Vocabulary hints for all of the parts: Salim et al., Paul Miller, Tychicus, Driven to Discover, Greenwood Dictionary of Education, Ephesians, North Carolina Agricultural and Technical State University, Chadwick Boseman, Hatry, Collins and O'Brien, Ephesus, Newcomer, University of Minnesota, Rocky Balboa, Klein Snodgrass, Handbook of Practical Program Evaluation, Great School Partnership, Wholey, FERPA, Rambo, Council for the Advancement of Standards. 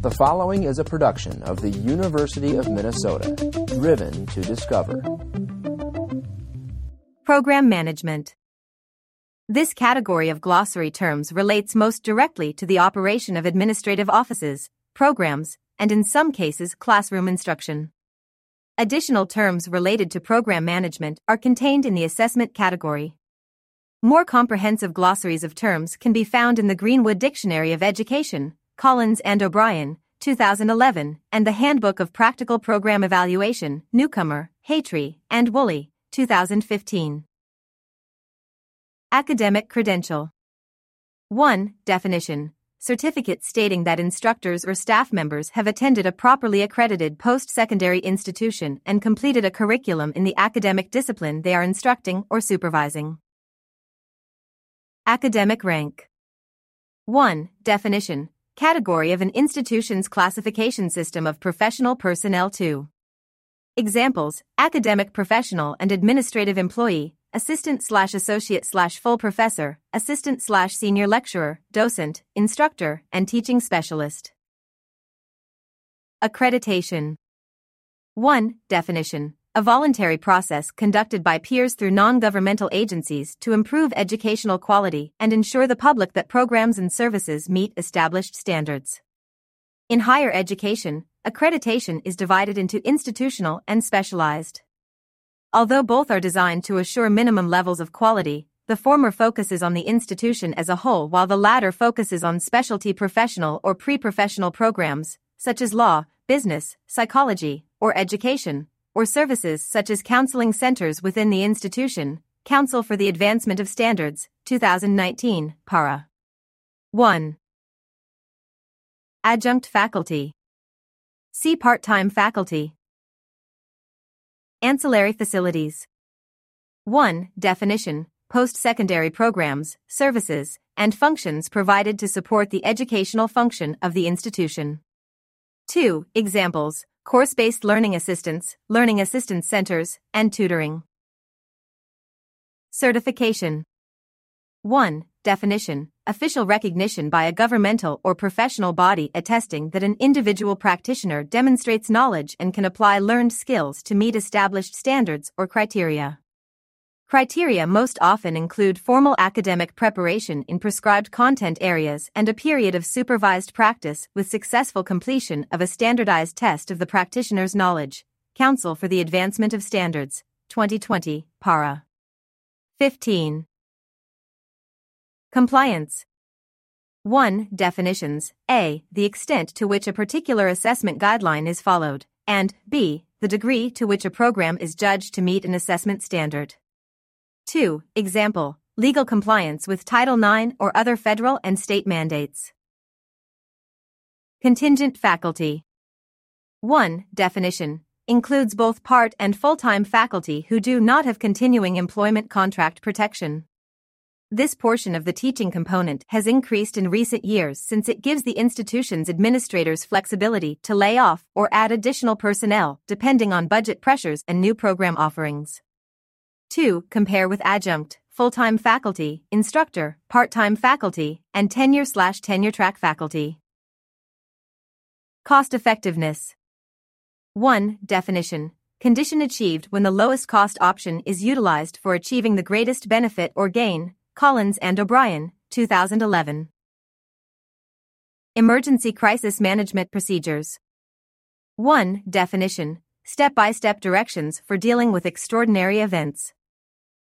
The following is a production of the University of Minnesota, Driven to Discover. Program management. This category of glossary terms relates most directly to the operation of administrative offices, programs, and in some cases classroom instruction. Additional terms related to program management are contained in the assessment category. More comprehensive glossaries of terms can be found in the Greenwood Dictionary of Education, Collins and O'Brien, 2011, and the Handbook of Practical Program Evaluation, Newcomer, Hatry, and Wholey, 2015. Academic credential. 1. Definition. Certificate stating that instructors or staff members have attended a properly accredited post-secondary institution and completed a curriculum in the academic discipline they are instructing or supervising. Academic rank. 1. Definition. Category of an institution's classification system of professional personnel. 2. Examples: academic professional and administrative employee, assistant/associate/full professor, assistant/senior lecturer, docent, instructor, and teaching specialist. Accreditation. 1. Definition. A voluntary process conducted by peers through non-governmental agencies to improve educational quality and ensure the public that programs and services meet established standards. In higher education, accreditation is divided into institutional and specialized. Although both are designed to assure minimum levels of quality, the former focuses on the institution as a whole while the latter focuses on specialty professional or pre-professional programs, such as law, business, psychology, or education, or services such as counseling centers within the institution, Council for the Advancement of Standards, 2019, para. 1. Adjunct faculty. See part-time faculty. Ancillary facilities. 1. Definition. Post-secondary programs, services, and functions provided to support the educational function of the institution. 2. Examples. Course-based learning assistance, learning assistance centers, and tutoring. Certification. 1. Definition. Official recognition by a governmental or professional body attesting that an individual practitioner demonstrates knowledge and can apply learned skills to meet established standards or criteria. Criteria most often include formal academic preparation in prescribed content areas and a period of supervised practice with successful completion of a standardized test of the practitioner's knowledge. Council for the Advancement of Standards, 2020, para. 15. Compliance. 1. Definitions. A. The extent to which a particular assessment guideline is followed, and B. The degree to which a program is judged to meet an assessment standard. 2. Example. Legal compliance with Title IX or other federal and state mandates. Contingent faculty. 1. Definition. Includes both part- and full-time faculty who do not have continuing employment contract protection. This portion of the teaching component has increased in recent years since it gives the institution's administrators flexibility to lay off or add additional personnel depending on budget pressures and new program offerings. 2. Compare with adjunct, full-time faculty, instructor, part-time faculty, and tenure/tenure track faculty. Cost-effectiveness. 1. Definition. Condition achieved when the lowest cost option is utilized for achieving the greatest benefit or gain. Collins and O'Brien, 2011. Emergency Crisis Management Procedures. 1. Definition. Step-by-step directions for dealing with extraordinary events.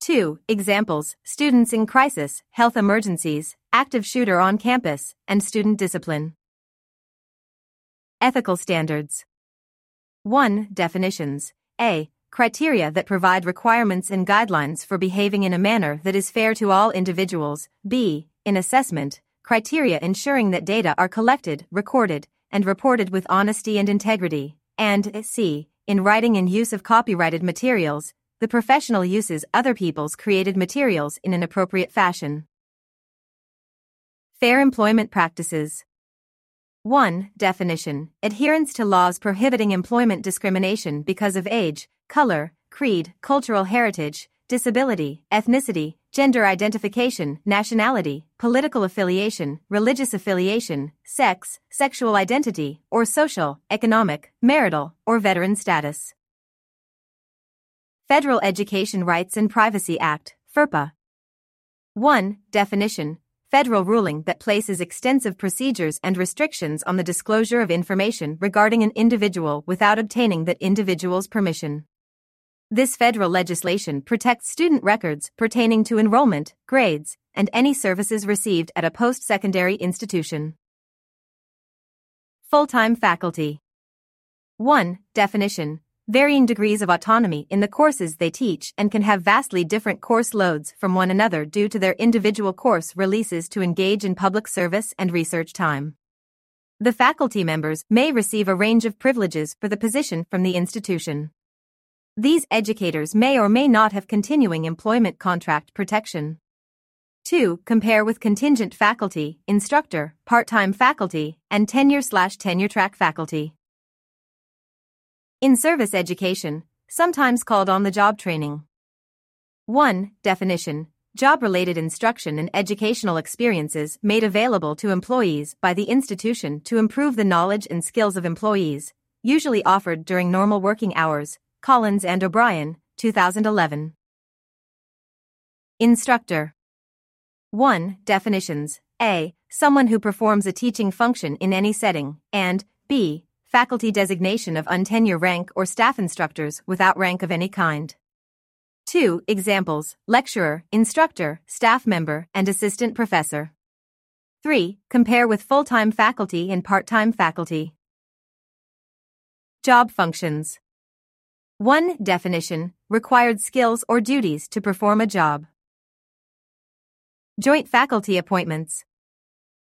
2. Examples. Students in crisis, health emergencies, active shooter on campus, and student discipline. Ethical standards. 1. Definitions. A. Criteria that provide requirements and guidelines for behaving in a manner that is fair to all individuals. B. In assessment, criteria ensuring that data are collected, recorded, and reported with honesty and integrity. And C. In writing and use of copyrighted materials, the professional uses other people's created materials in an appropriate fashion. Fair employment practices. 1. Definition. Adherence to laws prohibiting employment discrimination because of age, color, creed, cultural heritage, disability, ethnicity, gender identification, nationality, political affiliation, religious affiliation, sex, sexual identity, or social, economic, marital, or veteran status. Federal Education Rights and Privacy Act, FERPA. 1. Definition: federal ruling that places extensive procedures and restrictions on the disclosure of information regarding an individual without obtaining that individual's permission. This federal legislation protects student records pertaining to enrollment, grades, and any services received at a post-secondary institution. Full-time faculty. 1. Definition: varying degrees of autonomy in the courses they teach and can have vastly different course loads from one another due to their individual course releases to engage in public service and research time. The faculty members may receive a range of privileges for the position from the institution. These educators may or may not have continuing employment contract protection. 2. Compare with contingent faculty, instructor, part-time faculty, and tenure/tenure track faculty. In service education, sometimes called on-the-job training. 1. Definition: job-related instruction and educational experiences made available to employees by the institution to improve the knowledge and skills of employees, usually offered during normal working hours. Collins and O'Brien, 2011. Instructor. 1. Definitions: A. Someone who performs a teaching function in any setting, and B. Faculty designation of untenure rank or staff instructors without rank of any kind. 2. Examples: lecturer, instructor, staff member, and assistant professor. 3. Compare with full-time faculty and part-time faculty. Job functions. 1. Definition: required skills or duties to perform a job. Joint faculty appointments.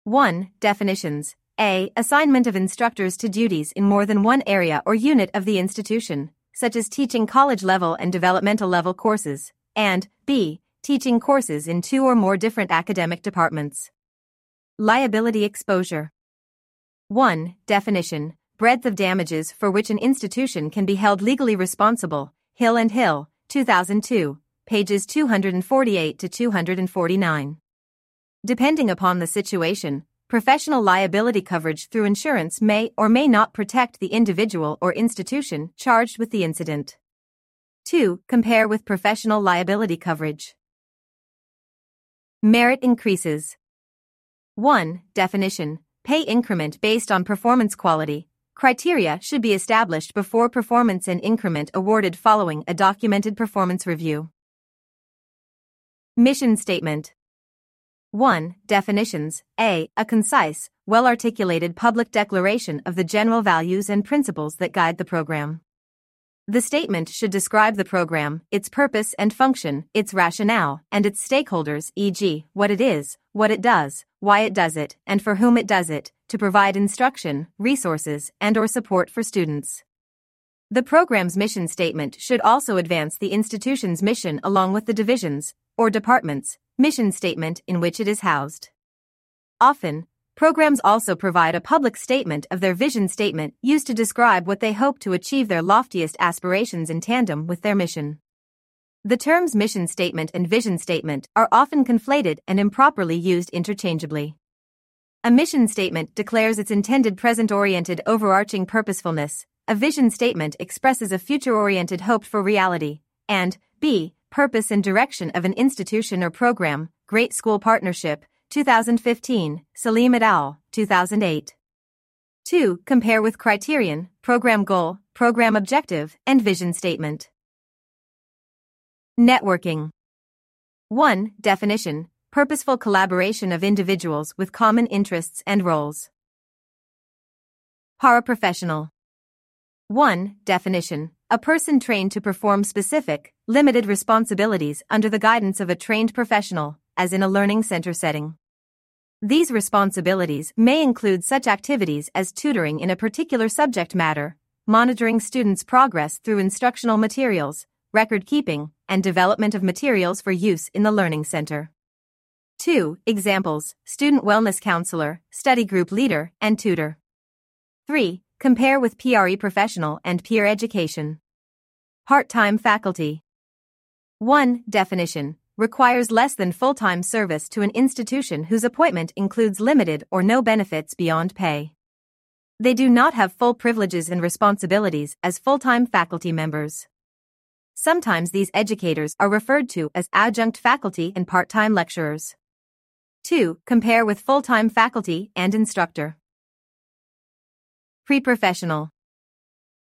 1. Definitions: A. Assignment of instructors to duties in more than one area or unit of the institution, such as teaching college-level and developmental-level courses, and B. Teaching courses in two or more different academic departments. Liability exposure. 1. Definition: breadth of damages for which an institution can be held legally responsible, Hill and Hill, 2002, pages 248 to 249. Depending upon the situation, professional liability coverage through insurance may or may not protect the individual or institution charged with the incident. 2. Compare with professional liability coverage. Merit increases. 1. Definition: pay increment based on performance quality. Criteria should be established before performance and increment awarded following a documented performance review. Mission statement. 1. Definitions: A. A concise, well-articulated public declaration of the general values and principles that guide the program. The statement should describe the program, its purpose and function, its rationale, and its stakeholders, e.g., what it is, what it does, why it does it, and for whom it does it, to provide instruction, resources, and/or support for students. The program's mission statement should also advance the institution's mission along with the divisions, or department's, mission statement in which it is housed. Often, programs also provide a public statement of their vision statement used to describe what they hope to achieve their loftiest aspirations in tandem with their mission. The terms mission statement and vision statement are often conflated and improperly used interchangeably. A mission statement declares its intended present-oriented overarching purposefulness, a vision statement expresses a future-oriented hope for reality, and b. Purpose and direction of an institution or program, Great School Partnership, 2015, Salim et al., 2008. 2. Compare with criterion, program goal, program objective, and vision statement. Networking. 1. Definition: purposeful collaboration of individuals with common interests and roles. Paraprofessional. 1. Definition: a person trained to perform specific, limited responsibilities under the guidance of a trained professional, as in a learning center setting. These responsibilities may include such activities as tutoring in a particular subject matter, monitoring students' progress through instructional materials, record keeping, and development of materials for use in the learning center. 2. Examples: student wellness counselor, study group leader, and tutor. 3. Compare with PRE professional and peer education. Part-time faculty. 1. Definition: requires less than full-time service to an institution whose appointment includes limited or no benefits beyond pay. They do not have full privileges and responsibilities as full-time faculty members. Sometimes these educators are referred to as adjunct faculty and part-time lecturers. 2. Compare with full-time faculty and instructor. Pre-professional.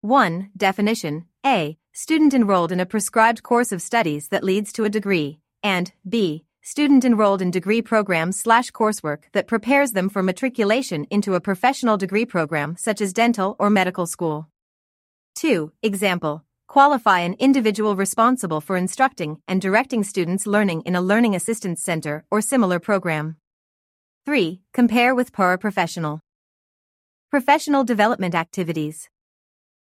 1. Definition: A. Student enrolled in a prescribed course of studies that leads to a degree, and B. Student enrolled in degree programs/coursework that prepares them for matriculation into a professional degree program such as dental or medical school. 2. Example: qualify an individual responsible for instructing and directing students learning in a learning assistance center or similar program. 3. Compare with paraprofessional. Professional development activities.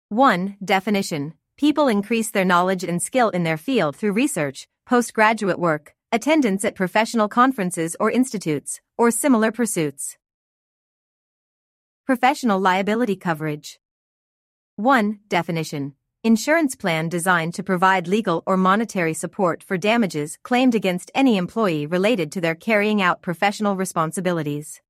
1. Definition: people increase their knowledge and skill in their field through research, postgraduate work, attendance at professional conferences or institutes, or similar pursuits. Professional liability coverage. 1. Definition: insurance plan designed to provide legal or monetary support for damages claimed against any employee related to their carrying out professional responsibilities.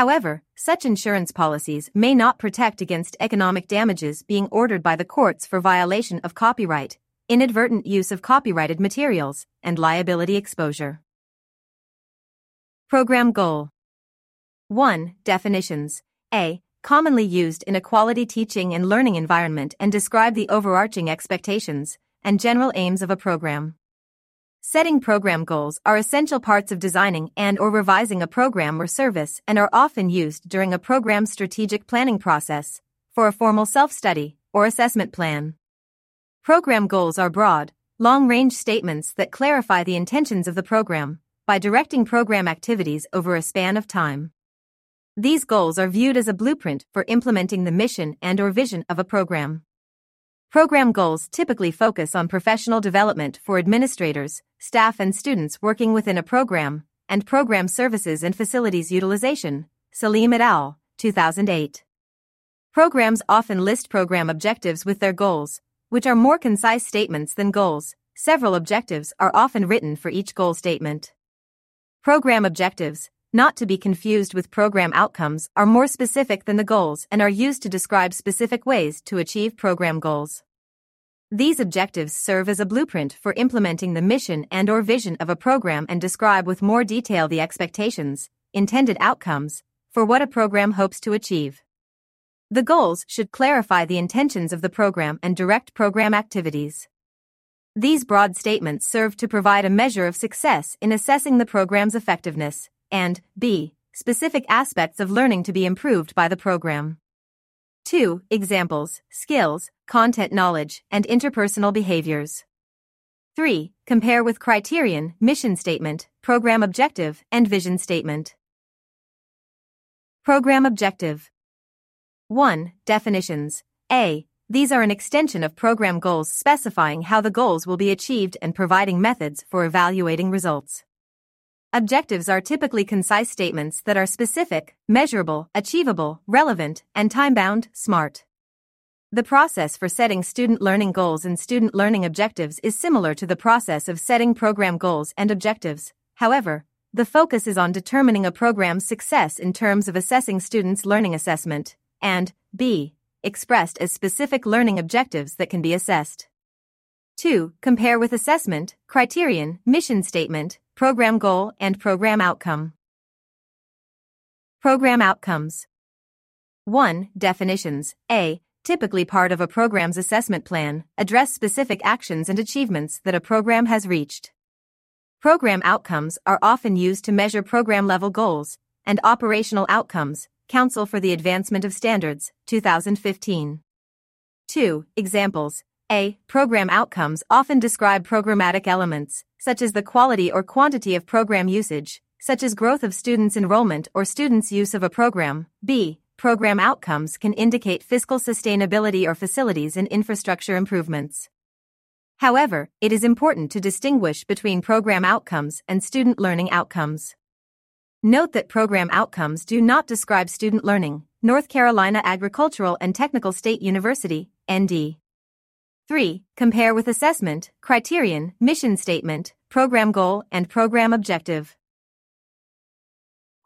However, such insurance policies may not protect against economic damages being ordered by the courts for violation of copyright, inadvertent use of copyrighted materials, and liability exposure. Program goal. 1. Definitions. A. Commonly used in a quality teaching and learning environment and describe the overarching expectations and general aims of a program. Setting program goals are essential parts of designing and/or revising a program or service and are often used during a program's strategic planning process, for a formal self-study, or assessment plan. Program goals are broad, long-range statements that clarify the intentions of the program by directing program activities over a span of time. These goals are viewed as a blueprint for implementing the mission and/or vision of a program. Program goals typically focus on professional development for administrators, staff, and students working within a program, and program services and facilities utilization. Salim et al., 2008. Programs often list program objectives with their goals, which are more concise statements than goals. Several objectives are often written for each goal statement. Program objectives, not to be confused with program outcomes, are more specific than the goals and are used to describe specific ways to achieve program goals. These objectives serve as a blueprint for implementing the mission and/or vision of a program and describe with more detail the expectations, intended outcomes, for what a program hopes to achieve. The goals should clarify the intentions of the program and direct program activities. These broad statements serve to provide a measure of success in assessing the program's effectiveness, and B. Specific aspects of learning to be improved by the program. 2. Examples, skills, content knowledge, and interpersonal behaviors. 3. Compare with criterion, mission statement, program objective, and vision statement. Program objective. 1. Definitions. A. These are an extension of program goals specifying how the goals will be achieved and providing methods for evaluating results. Objectives are typically concise statements that are specific, measurable, achievable, relevant, and time-bound, SMART. The process for setting student learning goals and student learning objectives is similar to the process of setting program goals and objectives. However, the focus is on determining a program's success in terms of assessing students' learning assessment, and B. Expressed as specific learning objectives that can be assessed. 2. Compare with assessment, criterion, mission statement, program goal, and program outcome. Program outcomes. 1. Definitions. A. Typically part of a program's assessment plan, address specific actions and achievements that a program has reached. Program outcomes are often used to measure program-level goals and operational outcomes. Council for the Advancement of Standards, 2015. 2. Examples. A. Program outcomes often describe programmatic elements, such as the quality or quantity of program usage, such as growth of students' enrollment or students' use of a program. B. Program outcomes can indicate fiscal sustainability or facilities and infrastructure improvements. However, it is important to distinguish between program outcomes and student learning outcomes. Note that program outcomes do not describe student learning. North Carolina Agricultural and Technical State University, ND. 3. Compare with assessment, criterion, mission statement, Program Goal and Program Objective.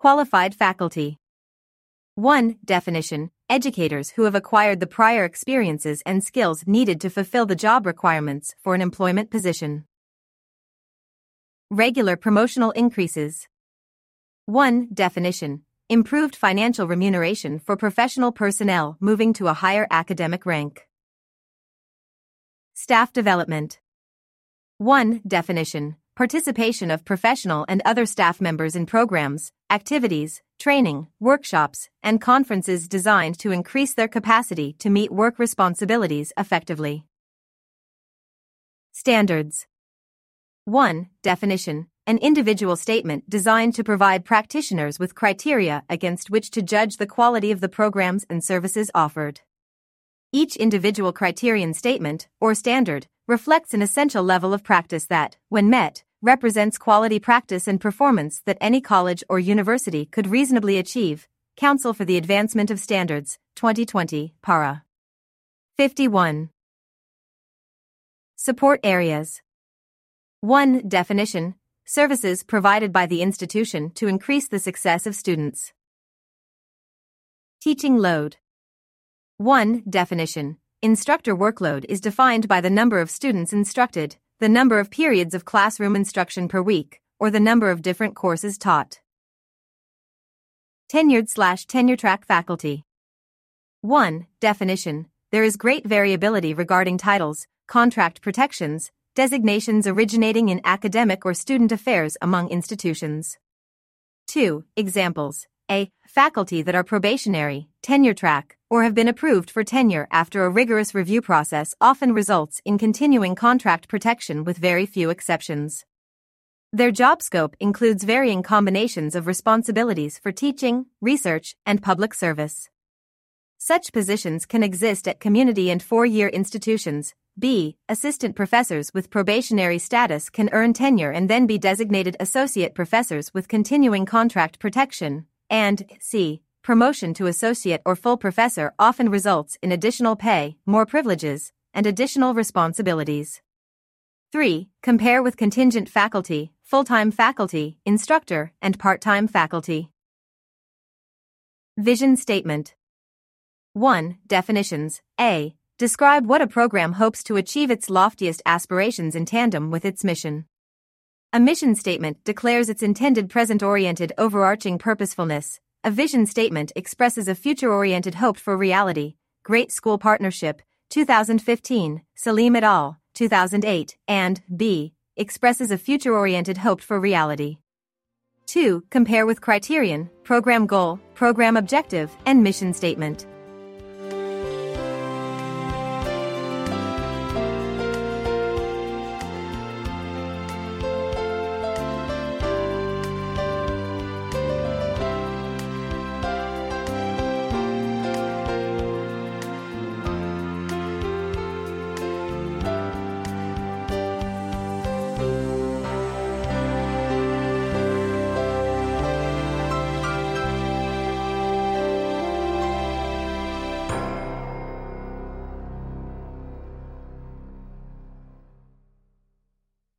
Qualified Faculty. 1. Definition: educators who have acquired the prior experiences and skills needed to fulfill the job requirements for an employment position. Regular promotional increases. 1. Definition: improved financial remuneration for professional personnel moving to a higher academic rank. Staff development. 1. Definition: participation of professional and other staff members in programs, activities, training, workshops, and conferences designed to increase their capacity to meet work responsibilities effectively. Standards. 1. Definition: an individual statement designed to provide practitioners with criteria against which to judge the quality of the programs and services offered. Each individual criterion statement, or standard, reflects an essential level of practice that, when met, represents quality practice and performance that any college or university could reasonably achieve. Council for the Advancement of Standards, 2020, Para. 51. Support areas. 1. Definition: services provided by the institution to increase the success of students. Teaching load. 1. Definition: instructor workload is defined by the number of students instructed, the number of periods of classroom instruction per week, or the number of different courses taught. Tenured/tenure-track faculty. 1. Definition: there is great variability regarding titles, contract protections, designations originating in academic or student affairs among institutions. 2. Examples. A. Faculty that are probationary, tenure-track, or have been approved for tenure after a rigorous review process often results in continuing contract protection with very few exceptions. Their job scope includes varying combinations of responsibilities for teaching, research, and public service. Such positions can exist at community and four-year institutions. B. Assistant professors with probationary status can earn tenure and then be designated associate professors with continuing contract protection, and C. Promotion to associate or full professor often results in additional pay, more privileges, and additional responsibilities. 3. Compare with contingent faculty, full-time faculty, instructor, and part-time faculty. Vision statement. 1. Definitions. A. Describe what a program hopes to achieve its loftiest aspirations in tandem with its mission. A mission statement declares its intended present-oriented overarching purposefulness. A vision statement expresses a future-oriented hope for reality. Great School Partnership, 2015, Salim et al., 2008, and B. Expresses a future-oriented hope for reality. 2. Compare with criterion, program goal, program objective, and mission statement.